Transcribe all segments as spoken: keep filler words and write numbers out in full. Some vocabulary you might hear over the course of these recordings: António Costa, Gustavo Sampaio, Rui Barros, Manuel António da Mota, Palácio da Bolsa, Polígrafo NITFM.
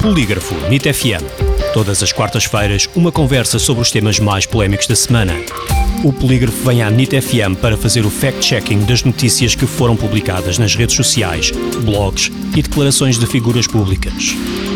Polígrafo N I T F M. Todas as quartas-feiras, uma conversa sobre os temas mais polémicos da semana. O Polígrafo vem à N I T F M para fazer o fact-checking das notícias que foram publicadas nas redes sociais, blogs e declarações de figuras públicas.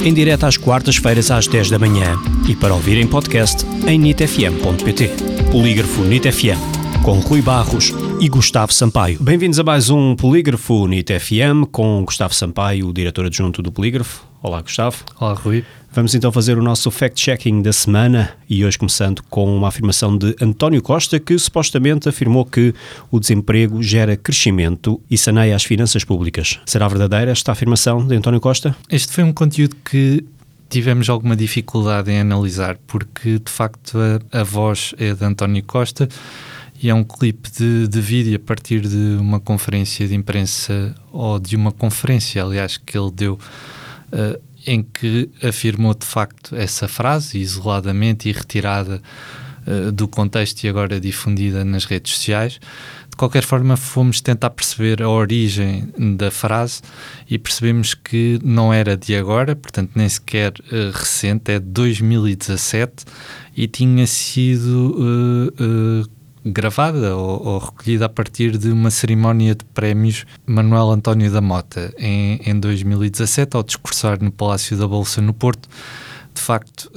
Em direto às quartas-feiras às dez da manhã e para ouvir em podcast em nitfm ponto pt. Polígrafo N I T F M. Com Rui Barros e Gustavo Sampaio. Bem-vindos a mais um Polígrafo N I T F M com Gustavo Sampaio, o diretor adjunto do Polígrafo. Olá, Gustavo. Olá, Rui. Vamos então fazer o nosso fact-checking da semana e hoje começando com uma afirmação de António Costa, que supostamente afirmou que o desemprego gera crescimento e saneia as finanças públicas. Será verdadeira esta afirmação de António Costa? Este foi um conteúdo que tivemos alguma dificuldade em analisar, porque de facto a, a voz é de António Costa. E é um clipe de, de vídeo a partir de uma conferência de imprensa, ou de uma conferência, aliás, que ele deu, uh, em que afirmou de facto essa frase, isoladamente e retirada uh, do contexto e agora difundida nas redes sociais. De qualquer forma, fomos tentar perceber a origem da frase e percebemos que não era de agora, portanto nem sequer uh, recente, é de dois mil e dezassete e tinha sido Uh, uh, gravada ou, ou recolhida a partir de uma cerimónia de prémios Manuel António da Mota em, em dois mil e dezassete, ao discursar no Palácio da Bolsa no Porto. De facto,